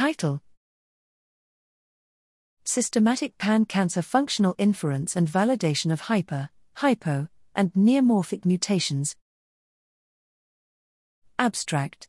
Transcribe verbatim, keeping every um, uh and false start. Title: Systematic Pan-Cancer Functional Inference and Validation of Hyper, Hypo, and Neomorphic Mutations. Abstract.